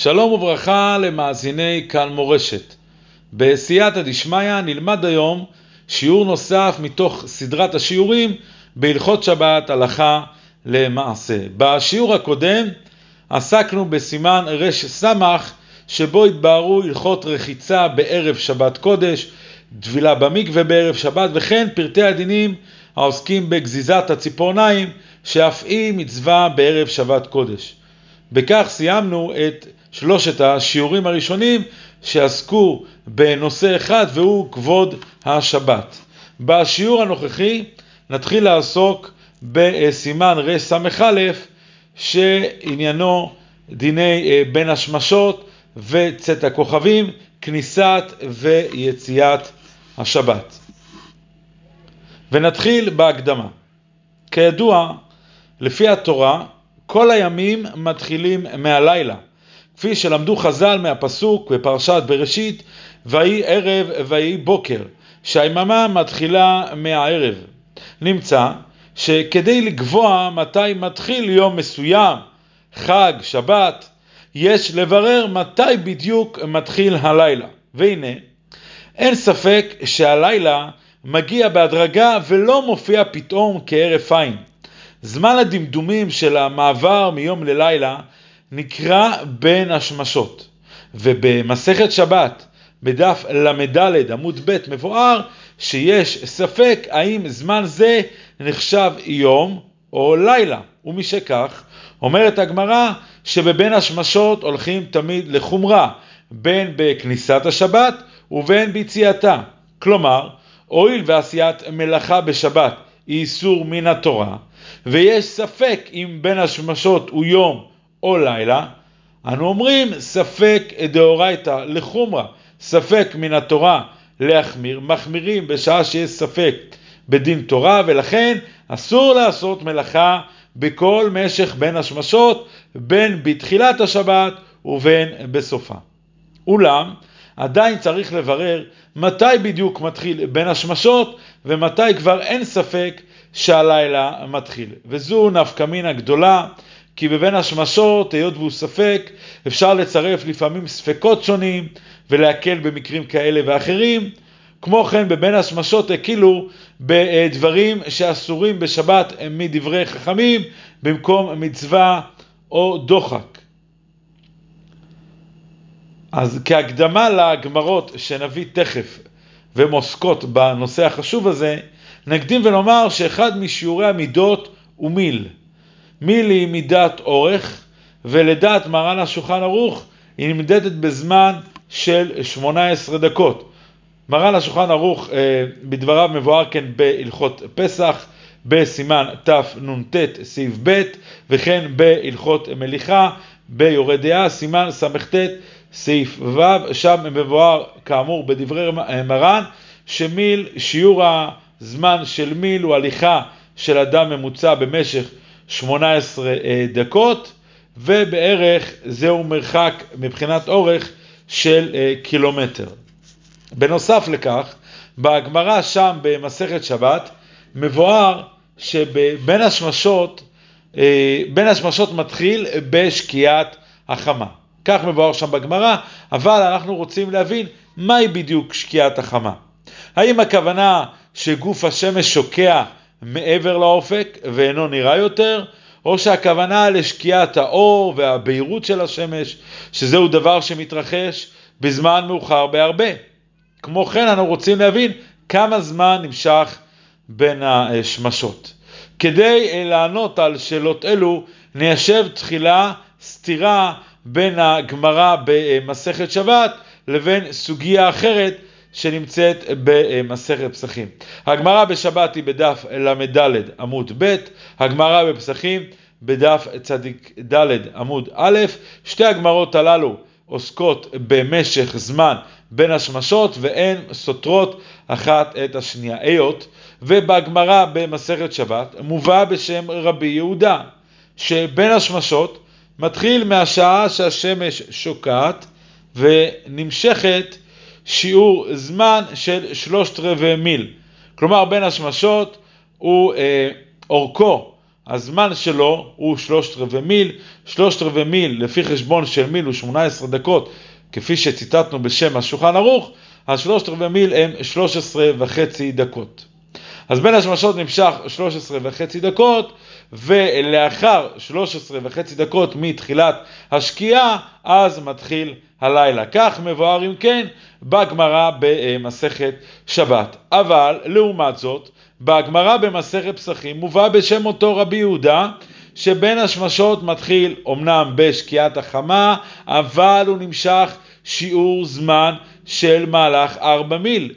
שלום וברכה למאזיני קל מורשת. בסייעתא דשמיא נלמד היום שיעור נוסף מתוך סדרת השיעורים בהלכות שבת הלכה למעשה. בשיעור הקודם עסקנו בסימן רס"ח שבו התבארו הלכות רחיצה בערב שבת קודש, טבילה במקווה בערב שבת וכן פרטי הדינים העוסקים בגזיזת הציפורניים שאף היא מצווה בערב שבת קודש. בכך סיימנו את שלושת השיעורים הראשונים שעסקו בנושא אחד והוא כבוד השבת. בשיעור הנוכחי נתחיל לעסוק בסימן רס"א שעניינו דיני בין השמשות וצאת הכוכבים, כניסת ויציאת השבת. ונתחיל בהקדמה. כידוע, לפי התורה, כל הימים מתחילים מהלילה, כפי שלמדו חז"ל מהפסוק בפרשת בראשית, ויהי ערב ויהי בוקר, שהיממה מתחילה מהערב. נמצא שכדי לקבוע מתי מתחיל יום מסוים, חג, שבת, יש לברר מתי בדיוק מתחיל הלילה. והנה, אין ספק שהלילה מגיע בהדרגה ולא מופיע פתאום כהרף עין. זמן הדמדומים של המעבר מיום ללילה נקרא בין השמשות. ובמסכת שבת, בדף למ"ד עמוד ב' מבואר שיש ספק האם זמן זה נחשב יום או לילה. ומשכך, אומרת הגמרא שבבין השמשות הולכים תמיד לחומרה, בין בכניסת השבת ובין ביציאתה. כלומר, הואיל ועשיית מלאכה בשבת היא איסור מן התורה, ויש ספק אם בין השמשות הוא יום או לילה, אנו אומרים ספק דאורייתא לחומרה, ספק מן התורה להחמיר, מחמירים בשעה שיש ספק בדין תורה, ולכן אסור לעשות מלאכה בכל משך בין השמשות, בין בתחילת השבת ובין בסופה. אולם עדיין צריך לברר מתי בדיוק מתחיל בין השמשות ומתי כבר אין ספק שהלילה מתחיל. וזו נפקא מינה גדולה, כי בבין השמשות, היות והוא ספק, אפשר לצרף לפעמים ספקות שונים ולהקל במקרים כאלה ואחרים. כמו כן, בבין השמשות הקילו בדברים שאסורים בשבת מדברי חכמים במקום מצווה או דוחק. אז כהקדמה לגמרות שנביא תכף ומוסקות בנושא החשוב הזה, נקדים ונאמר שאחד משיעורי המידות הוא מיל. מיל היא מידת אורך, ולדעת מרן השולחן ערוך היא נמדדת בזמן של 18 דקות. מרן השולחן ערוך בדבריו מבואר כן בהלכות פסח, בסימן תנ"ט סעיף ב', וכן בהלכות מליחה, ביורה דעה, סימן סט סעיף ו', שם מבואר כאמור בדברי מרן, שמיל, שיעור הזמן של מיל הוא הליכה של אדם ממוצע במשך 18 דקות, ובערך זהו מרחק מבחינת אורך של קילומטר. בנוסף לכך, בגמרא שם במסכת שבת, מבואר שבין השמשות, מתחיל בשקיעת החמה. כך מבואר שם בגמרא, אבל אנחנו רוצים להבין מהי בדיוק שקיעת החמה. האם הכוונה שגוף השמש שוקע מעבר לאופק ואינו נראה יותר, או שהכוונה לשקיעת האור והבהירות של השמש, שזהו דבר שמתרחש בזמן מאוחר בהרבה. כמו כן, אנחנו רוצים להבין כמה זמן נמשך בין השמשות. כדי לענות על שאלות אלו, ניישב תחילה סתירה בין הגמרא במסכת שבת לבין סוגיה אחרת שנמצאת במסכת פסחים. הגמרא בשבת היא בדף למ"ד עמוד ב', הגמרא בפסחים בדף צ"ד עמוד א'. שתי הגמרות הללו עוסקות במשך זמן בין השמשות והן סותרות אחת את השנייה. ובגמרא במסכת שבת מובא בשם רבי יהודה שבין השמשות מתחיל מהשעה שהשמש שוקעת ונמשכת שיעור זמן של 3/4 מיל. כלומר בין השמשות הוא אורכו הזמן שלו הוא 3/4 מיל, 3/4 מיל לפי חשבון של מיל הוא 18 דקות, כפי שציטטנו בשם השולחן ערוך, ה3/4 מיל הם 13.5 דקות. אז בין השמשות נמשך 13.5 דקות, ולאחר 13.5 דקות מתחילת השקיעה, אז מתחיל הלילה. כך מבואר אם כן, בגמרא במסכת שבת. אבל לעומת זאת, בגמרא במסכת פסחים מובא בשם אותו רבי יהודה, שבין השמשות מתחיל אומנם בשקיעת החמה, אבל הוא נמשך שיעור זמן של מהלך 4 מיל.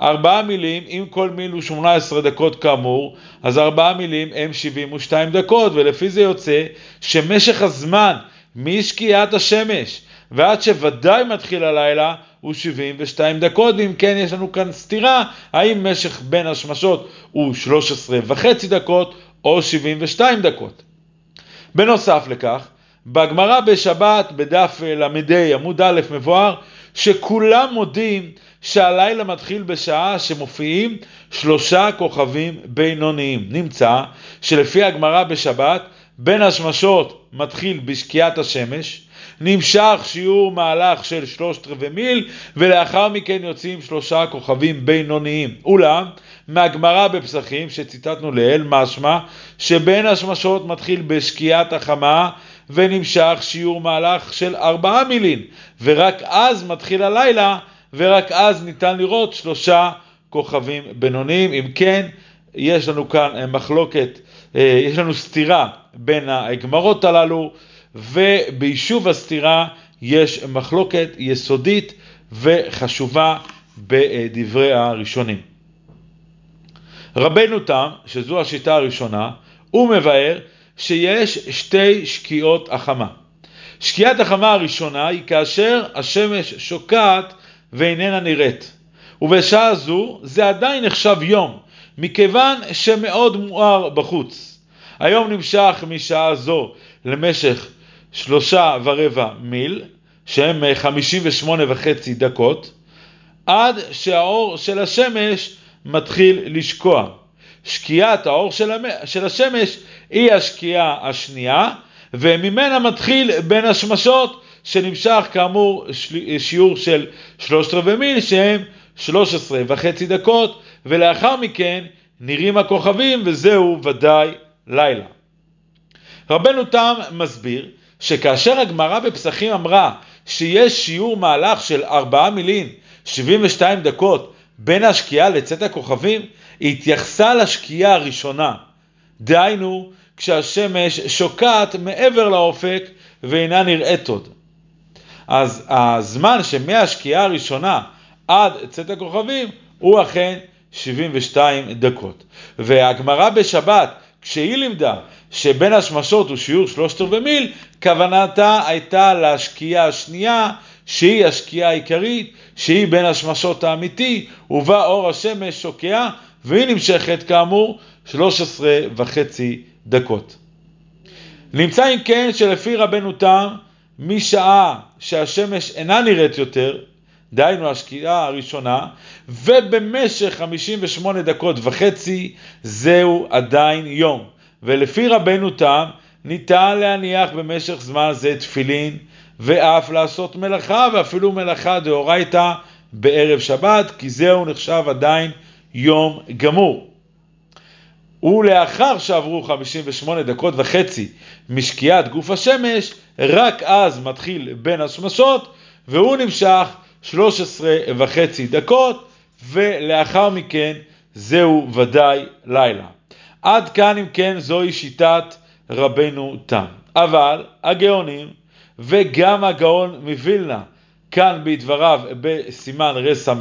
4 מילים, אם כל מיל הוא 18 דקות כאמור, אז 4 מילים הם 72 דקות, ולפי זה יוצא שמשך הזמן משקיעת השמש ועד שוודאי מתחיל הלילה הוא 72 דקות, ואם כן יש לנו כאן סתירה, האם משך בין השמשות הוא 13.5 דקות או 72 דקות. בנוסף לכך, בגמרא בשבת בדף למדי עמוד א' מבואר, שכולם מודים שהלילה מתחיל בשעה שמופיעים 3 כוכבים בינוניים. נמצא שלפי הגמרא בשבת, בין השמשות מתחיל בשקיעת השמש, נמשך שיעור מהלך של 3/4 מיל, ולאחר מכן יוצאים 3 כוכבים בינוניים. אולם, מהגמרא בפסחים שציטטנו לאל משמע, שבין השמשות מתחיל בשקיעת החמה, ונמשך שיעור מהלך של 4 מילים, ורק אז מתחיל הלילה, ורק אז ניתן לראות 3 כוכבים בינוניים. אם כן, יש לנו כאן מחלוקת, יש לנו סתירה בין הגמרות הללו, וביישוב הסתירה יש מחלוקת יסודית וחשובה בדברי הראשונים. רבינו תם, שזו השיטה הראשונה, הוא מבאר שיש 2 שקיעות החמה. שקיעת החמה הראשונה היא כאשר השמש שוקעת ואיננה נראית. ובשעה זו זה עדיין נחשב יום, מכיוון שמאוד מואר בחוץ. היום נמשך משעה זו למשך 3.25 מיל, שהם 58.5 דקות, עד שהאור של השמש מתחיל לשקוע. שקיעת האור של השמש היא השקיעה השנייה, וממנה מתחיל בין השמשות, שנמשך כאמור שיעור של 3/4 מיל, שהם 13.5 דקות, ולאחר מכן נראים הכוכבים, וזהו ודאי לילה. רבנו תם מסביר שכאשר הגמרא בפסחים אמרה שיש שיעור מהלך של 4 מילים, 72 דקות, בין השקיעה לצאת הכוכבים, היא התייחסה לשקיעה הראשונה. דהיינו, כשהשמש שוקעת מעבר לאופק ואינה נראית עוד. אז הזמן שמהשקיעה הראשונה עד צאת הכוכבים הוא אכן 72 דקות. והגמרא בשבת, כשהיא לימדה שבין השמשות הוא שיעור 3/4 מיל, כוונתה הייתה להשקיעה השנייה, שהיא השקיעה העיקרית, שהיא בין השמשות האמיתי, ובה אור השמש שוקע, והיא נמשכת כאמור 13.5 דקות. נמצא אם כן שלפי רבנו תם, משעה שהשמש אינה נראית יותר, דהיינו השקיעה הראשונה, ובמשך 58.5 דקות, זהו עדיין יום. ולפי רבנו תם, ניתן להניח במשך זמן זה תפילין, ואף לעשות מלאכה, ואפילו מלאכה דאורייתא בערב שבת, כי זהו נחשב עדיין יום גמור. ולאחר שעברו 58.5 דקות משקיעת גוף השמש, רק אז מתחיל בין השמשות, והוא נמשך 13.5 דקות, ולאחר מכן זהו ודאי לילה. עד כאן אם כן זוהי שיטת רבנו תם. אבל הגאונים וגם הגאון מווילנה, כאן בדבריו בסימן רס"א,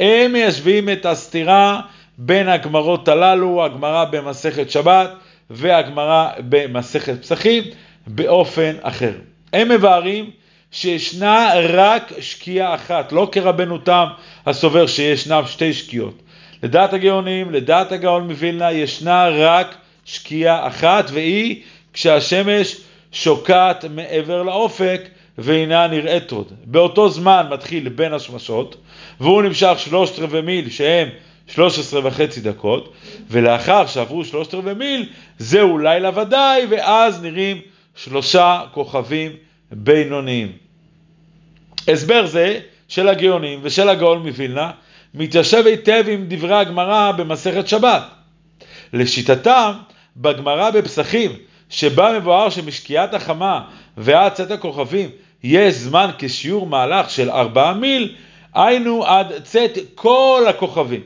הם מיישבים את הסתירה בין הגמרות הללו, הגמרה במסכת שבת והגמרה במסכת פסחים, באופן אחר. הם מבארים שישנה רק שקיעה אחת, לא כרבנו תם הסובר שישנם 2 שקיעות. לדעת הגאונים, לדעת הגאון מווילנה, ישנה רק שקיעה אחת, והיא כשהשמש שוקעת מעבר לאופק ואינה נראית עוד. באותו זמן מתחיל בין השמשות, והוא נמשך 3/4 מיל, שהם 13.5 דקות, ולאחר שעברו 3/4 מיל, זהו לילה ודאי, ואז נראים 3 כוכבים בינוניים. הסבר זה של הגאונים ושל הגאון מווילנה מתיישב היטב עם דברי הגמרא במסכת שבת. לשיטתם, בגמרא בפסחים, שבה מבואר שמשקיעת החמה ועד צאת הכוכבים יש זמן כשיעור מהלך של 4 מיל, היינו עד צאת כל הכוכבים,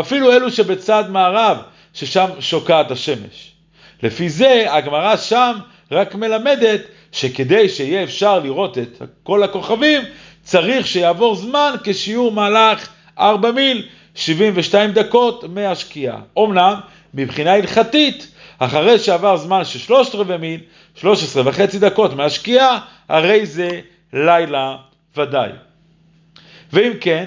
אפילו אלו שבצד מערב, ששם שוקעת השמש. לפי זה, הגמרא שם רק מלמדת שכדי שיהיה אפשר לראות את כל הכוכבים, צריך שיעבור זמן כשיעור מהלך 4 מיל, 72 דקות מהשקיעה. אומנם, מבחינה הלכתית, אחרי שעבר זמן של 3/4 מיל, 13.5 דקות מהשקיעה, הרי זה לילה ודאי. ואם כן,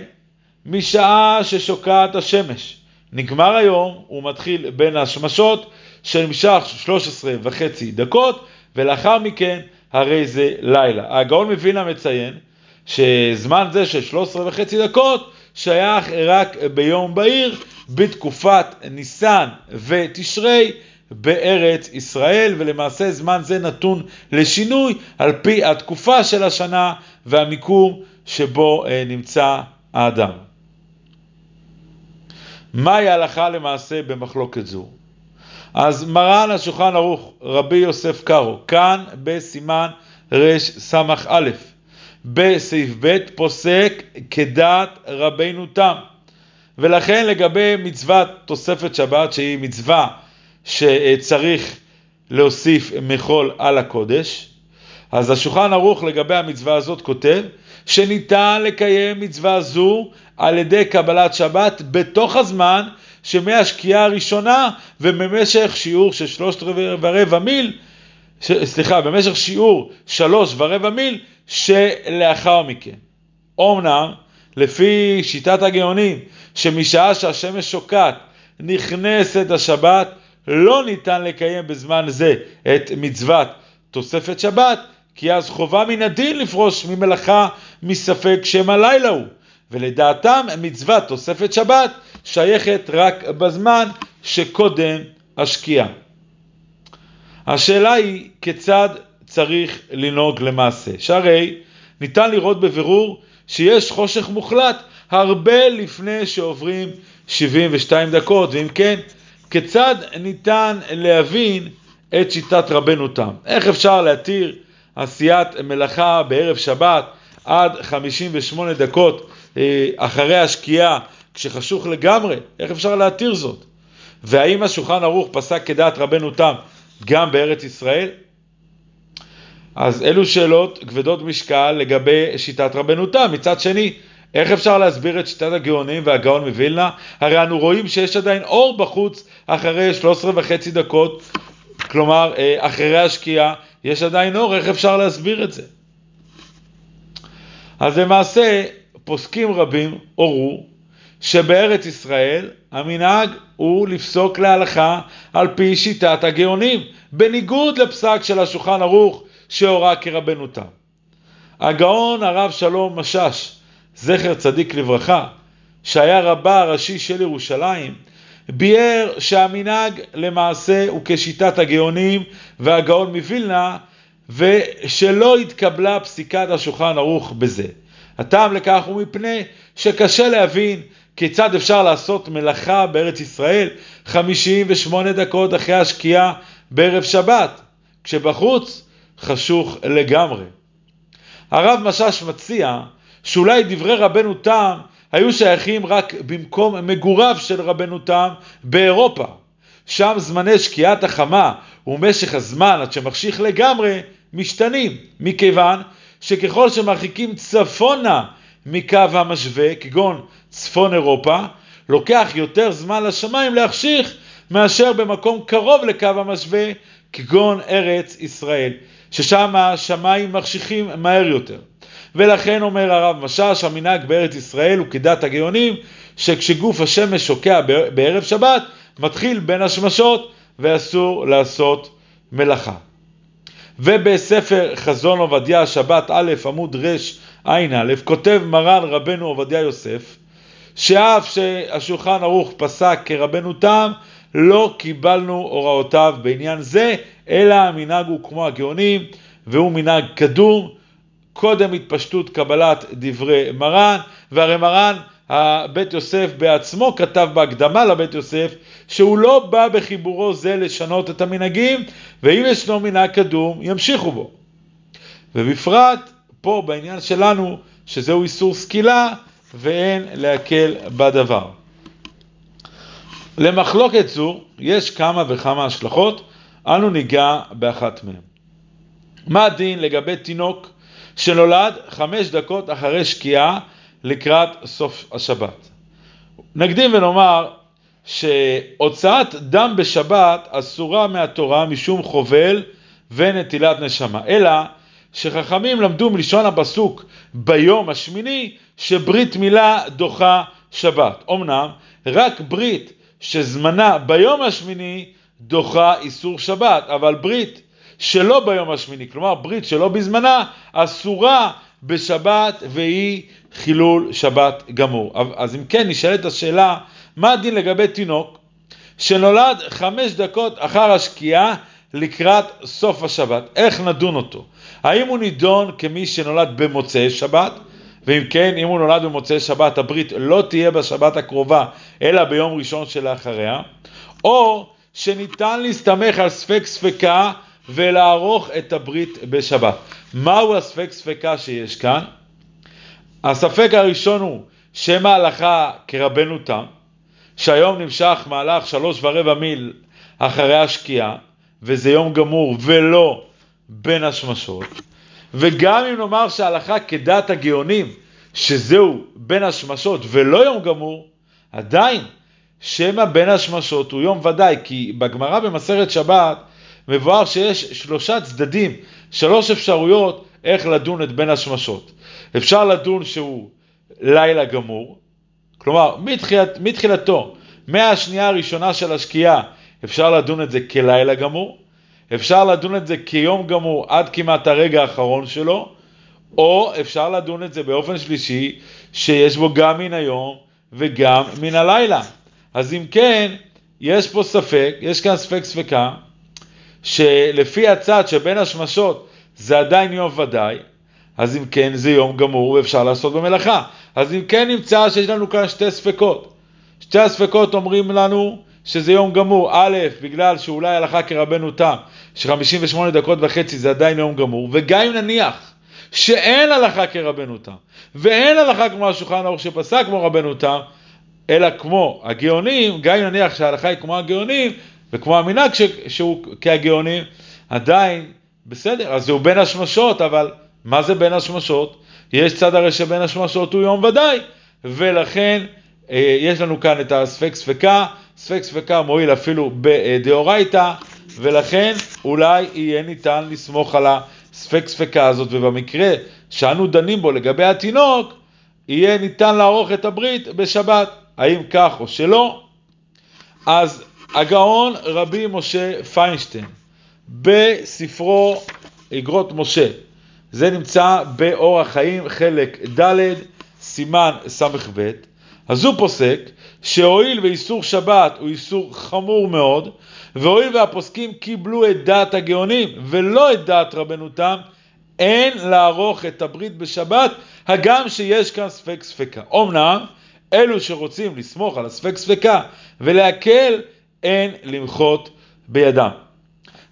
משעה ששוקעת השמש נגמר היום, הוא מתחיל בין השמשות של משך 13.5 דקות, ולאחר מכן הרי זה לילה. הגאון מווילנה מציין שזמן זה של 13.5 דקות שייך רק ביום בהיר, בתקופת ניסן ותשרי בארץ ישראל, ולמעשה זמן זה נתון לשינוי על פי התקופה של השנה והמיקום שבו נמצא האדם. מהי ההלכה למעשה במחלוקת זו? אז מרן השולחן ערוך רבי יוסף קרו, כאן בסימן רס"א בסעיף ב', פוסק כדעת רבינו תם, ולכן לגבי מצוות תוספת שבת, שהיא מצווה שצריך להוסיף מחול על הקודש, אז השולחן ערוך לגבי המצווה הזאת כותב שניתן לקיים מצווה זו על ידי קבלת שבת בתוך הזמן שמהשקיעה הראשונה ובמשך שיעור של 3.25 מיל, במשך שיעור 3.25 מיל שלאחר מכן. אומנם, לפי שיטת הגאונים, שמשעה שהשמש שוקעת נכנסת השבת, לא ניתן לקיים בזמן זה את מצוות תוספת שבת, כי אז חובה מן הדין לפרוש ממלאכה מספק שם הלילה הוא, ולדעתם מצוות תוספת שבת שייכת רק בזמן שקודם השקיעה. השאלה היא כיצד צריך לנהוג למעשה, שהרי ניתן לראות בבירור שיש חושך מוחלט הרבה לפני שעוברים 72 דקות, ואם כן, כיצד ניתן להבין את שיטת רבנו תם? איך אפשר להתיר עשיית מלאכה בערב שבת עד 58 דקות אחרי השקיעה כשחשוך לגמרי? איך אפשר להתיר זאת? והאם השולחן ערוך פסק כדעת רבנו תם גם בארץ ישראל? אז אלו שאלות כבדות משקל לגבי שיטת רבנו תם. מצד שני, איך אפשר להסביר את שיטת הגאונים והגאון מווילנה? הרי אנו רואים שיש עדיין אור בחוץ אחרי 13.5 דקות, כלומר אחרי השקיעה יש עדיין אור, איך אפשר להסביר את זה? אז למעשה פוסקים רבים אורו שבארץ ישראל המנהג הוא לפסוק להלכה על פי שיטת הגאונים, בניגוד לפסק של השולחן ערוך שהורה כרבנו תם. הגאון הרב שלום משאש, זכר צדיק לברכה, שהיה רבה הראשי של ירושלים, ביאר שהמנהג למעשה הוא כשיטת הגאונים והגאון מווילנה, ושלא התקבלה פסיקת השולחן ערוך בזה. הטעם לכך הוא מפני שקשה להבין כיצד אפשר לעשות מלאכה בארץ ישראל 58 דקות אחרי השקיעה בערב שבת, כשבחוץ חשוך לגמרי. הרב משאש מציע שאולי דברי רבנו תם היו שייכים רק במקום מגוריו של רבנו תם באירופה, שם זמני שקיעת החמה ומשך הזמן עד שמחשיך לגמרי משתנים, מכיוון שככל שמרחיקים צפונה מקו המשווה, כגון צפון אירופה, לוקח יותר זמן לשמיים להחשיך מאשר במקום קרוב לקו המשווה, כגון ארץ ישראל, ששם השמיים מחשיכים מהר יותר. ולכן אומר הרב משאש, המנהג בארץ ישראל הוא כדעת הגאונים, שכשגוף השמש שוקע בערב שבת, מתחיל בין השמשות ואסור לעשות מלאכה. ובספר חזון עובדיה, שבת א' עמוד ר' ע' כותב מרן רבנו עובדיה יוסף שאף שהשולחן ערוך פסק כרבנו תם, לא קיבלנו הוראותיו בעניין זה, אלא המנהג הוא כמו הגאונים, והוא מנהג קדום, קודם התפשטות קבלת דברי מרן, והרי מרן, הבית יוסף בעצמו כתב בהקדמה לבית יוסף, שהוא לא בא בחיבורו זה לשנות את המנהגים, ואם ישנו מנהג קדום, ימשיכו בו. ובפרט, פה בעניין שלנו, שזהו איסור סקילה, ואין להקל בדבר. למחלוקת זו, יש כמה וכמה השלכות, אנו ניגע באחת מהם. מה הדין לגבי תינוק שנולד 5 דקות אחרי שקיעה לקראת סוף השבת? נקדים ונאמר שהוצאת דם בשבת אסורה מהתורה משום חובל ונטילת נשמה, אלא שחכמים למדו מלשון הפסוק ביום השמיני שברית מילה דוחה שבת. אמנם רק ברית שזמנה ביום השמיני דוחה איסור שבת, אבל ברית שלא ביום השמיני, כלומר ברית שלא בזמנה, אסורה בשבת והיא חילול שבת גמור. אז אם כן נשאלת השאלה, מה הדין לגבי תינוק שנולד 5 דקות אחר השקיעה לקראת סוף השבת? איך נדון אותו? האם הוא נידון כמי שנולד במוצאי שבת? ואם כן, אם הוא נולד במוצאי שבת, הברית לא תהיה בשבת הקרובה, אלא ביום ראשון שלאחריה, או שניתן להסתמך על ספק ספקה ולערוך את הברית בשבת. מהו הספק ספקה שיש כאן? הספק הראשון הוא שם ההלכה כרבנו תם, שהיום נמשך מהלך 3.25 מיל אחרי השקיעה, וזה יום גמור ולא בין השמשות. וגם אם נאמר שההלכה כדעת הגאונים, שזהו בין השמשות ולא יום גמור, עדיין שמא בין השמשות הוא יום ודאי, כי בגמרא במסכת שבת מבואר שיש 3 צדדים, 3 אפשרויות איך לדון את בין השמשות. אפשר לדון שהוא לילה גמור, כלומר מתחילתו, מהשנייה הראשונה של השקיעה, אפשר לדון את זה כלילה גמור, אפשר לדון את זה כיום גמור עד כמעט הרגע האחרון שלו, או אפשר לדון את זה באופן שלישי, שיש בו גם מן היום וגם מן הלילה. אז אם כן, יש פה ספק, יש כאן ספק ספקה, שלפי הצד שבין השמשות זה עדיין יום ודאי, אז אם כן זה יום גמור ואפשר לעשות במלאכה. אז אם כן נמצא שיש לנו כאן 2 ספקות. 2 הספקות אומרים לנו שזה יום גמור. א', בגלל שאולי הלכה כרבנו תם, ש58.5 דקות זה עדיין יום גמור, וגם אם נניח שאין הלכה כרבנו תם, ואין הלכה כמו השולחן ערוך שפסק כמו רבנו תם, אלא כמו הגאונים, גם אם נניח שההלכה היא כמו הגאונים, וכמו המנהג שהוא כהגאונים, עדיין בסדר, אז זהו בין השמשות, אבל מה זה בין השמשות? יש צד הרי שבין השמשות הוא יום ודאי, ולכן יש לנו כאן את הספק ספקה, ספק ספקה מועיל אפילו בדאורייתא, ולכן אולי יהיה ניתן לסמוך על הספק ספקה הזאת, ובמקרה שאנו דנים בו לגבי התינוק, יהיה ניתן לערוך את הברית בשבת, האם כך או שלא? אז הגאון רבי משה פיינשטיין, בספרו אגרות משה, זה נמצא באור החיים חלק ד' סימן ס"ב, אז הוא פוסק שהואיל ואיסור שבת הוא איסור חמור מאוד, והואיל והפוסקים קיבלו את דעת הגאונים ולא את דעת רבנו תם, אין לערוך את הברית בשבת, הגם שיש כאן ספק ספקה. אומנם אלו שרוצים לסמוך על הספק ספקה ולהקל, אין למחות בידם.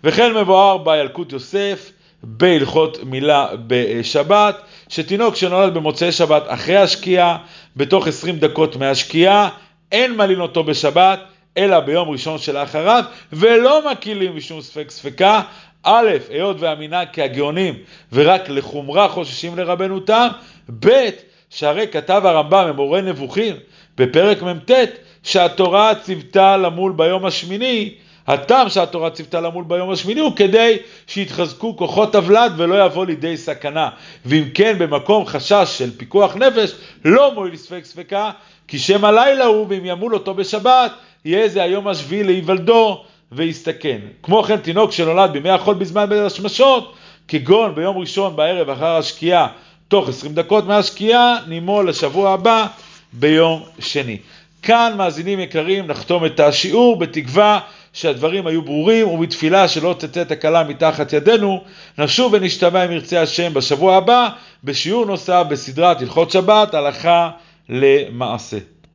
וכן מבואר בהילקות יוסף, בהלכות מילה בשבת, שתינוק שנולד במוצאי שבת אחרי השקיעה, בתוך 20 דקות מהשקיעה, אין מלין אותו בשבת, אלא ביום ראשון שלאחריו, ולא מקילים משום ספק ספקה, א', היות והמנהג כהגאונים, ורק לחומרה חוששים לרבנו תם, ב', שהרי כתב הרמב"ם במורה נבוכים, בפרק מ"ט, שהתורה ציוותה למול ביום השמיני, הטעם שהתורה ציוותה למול ביום השמיני הוא כדי שיתחזקו כוחות הוולד ולא יבוא לידי סכנה. ואם כן במקום חשש של פיקוח נפש לא מועיל ספק ספקה, כי שם הלילה הוא, ואם ימול אותו בשבת יהיה זה היום השביעי להיוולדו ויסתכן. כמו כן תינוק שנולד בימי החול בזמן בין השמשות, כגון ביום ראשון בערב אחר השקיעה, תוך 20 דקות מהשקיעה, נימול לשבוע הבא ביום שני. כאן מאזינים יקרים נחתום את השיעור בתקווה שהדברים היו ברורים, ובתפילה שלא תצא תקלה מתחת ידינו. נשוב ונשתמע עם ירצה השם בשבוע הבא בשיעור נוסף בסדרת הלכות שבת הלכה למעשה.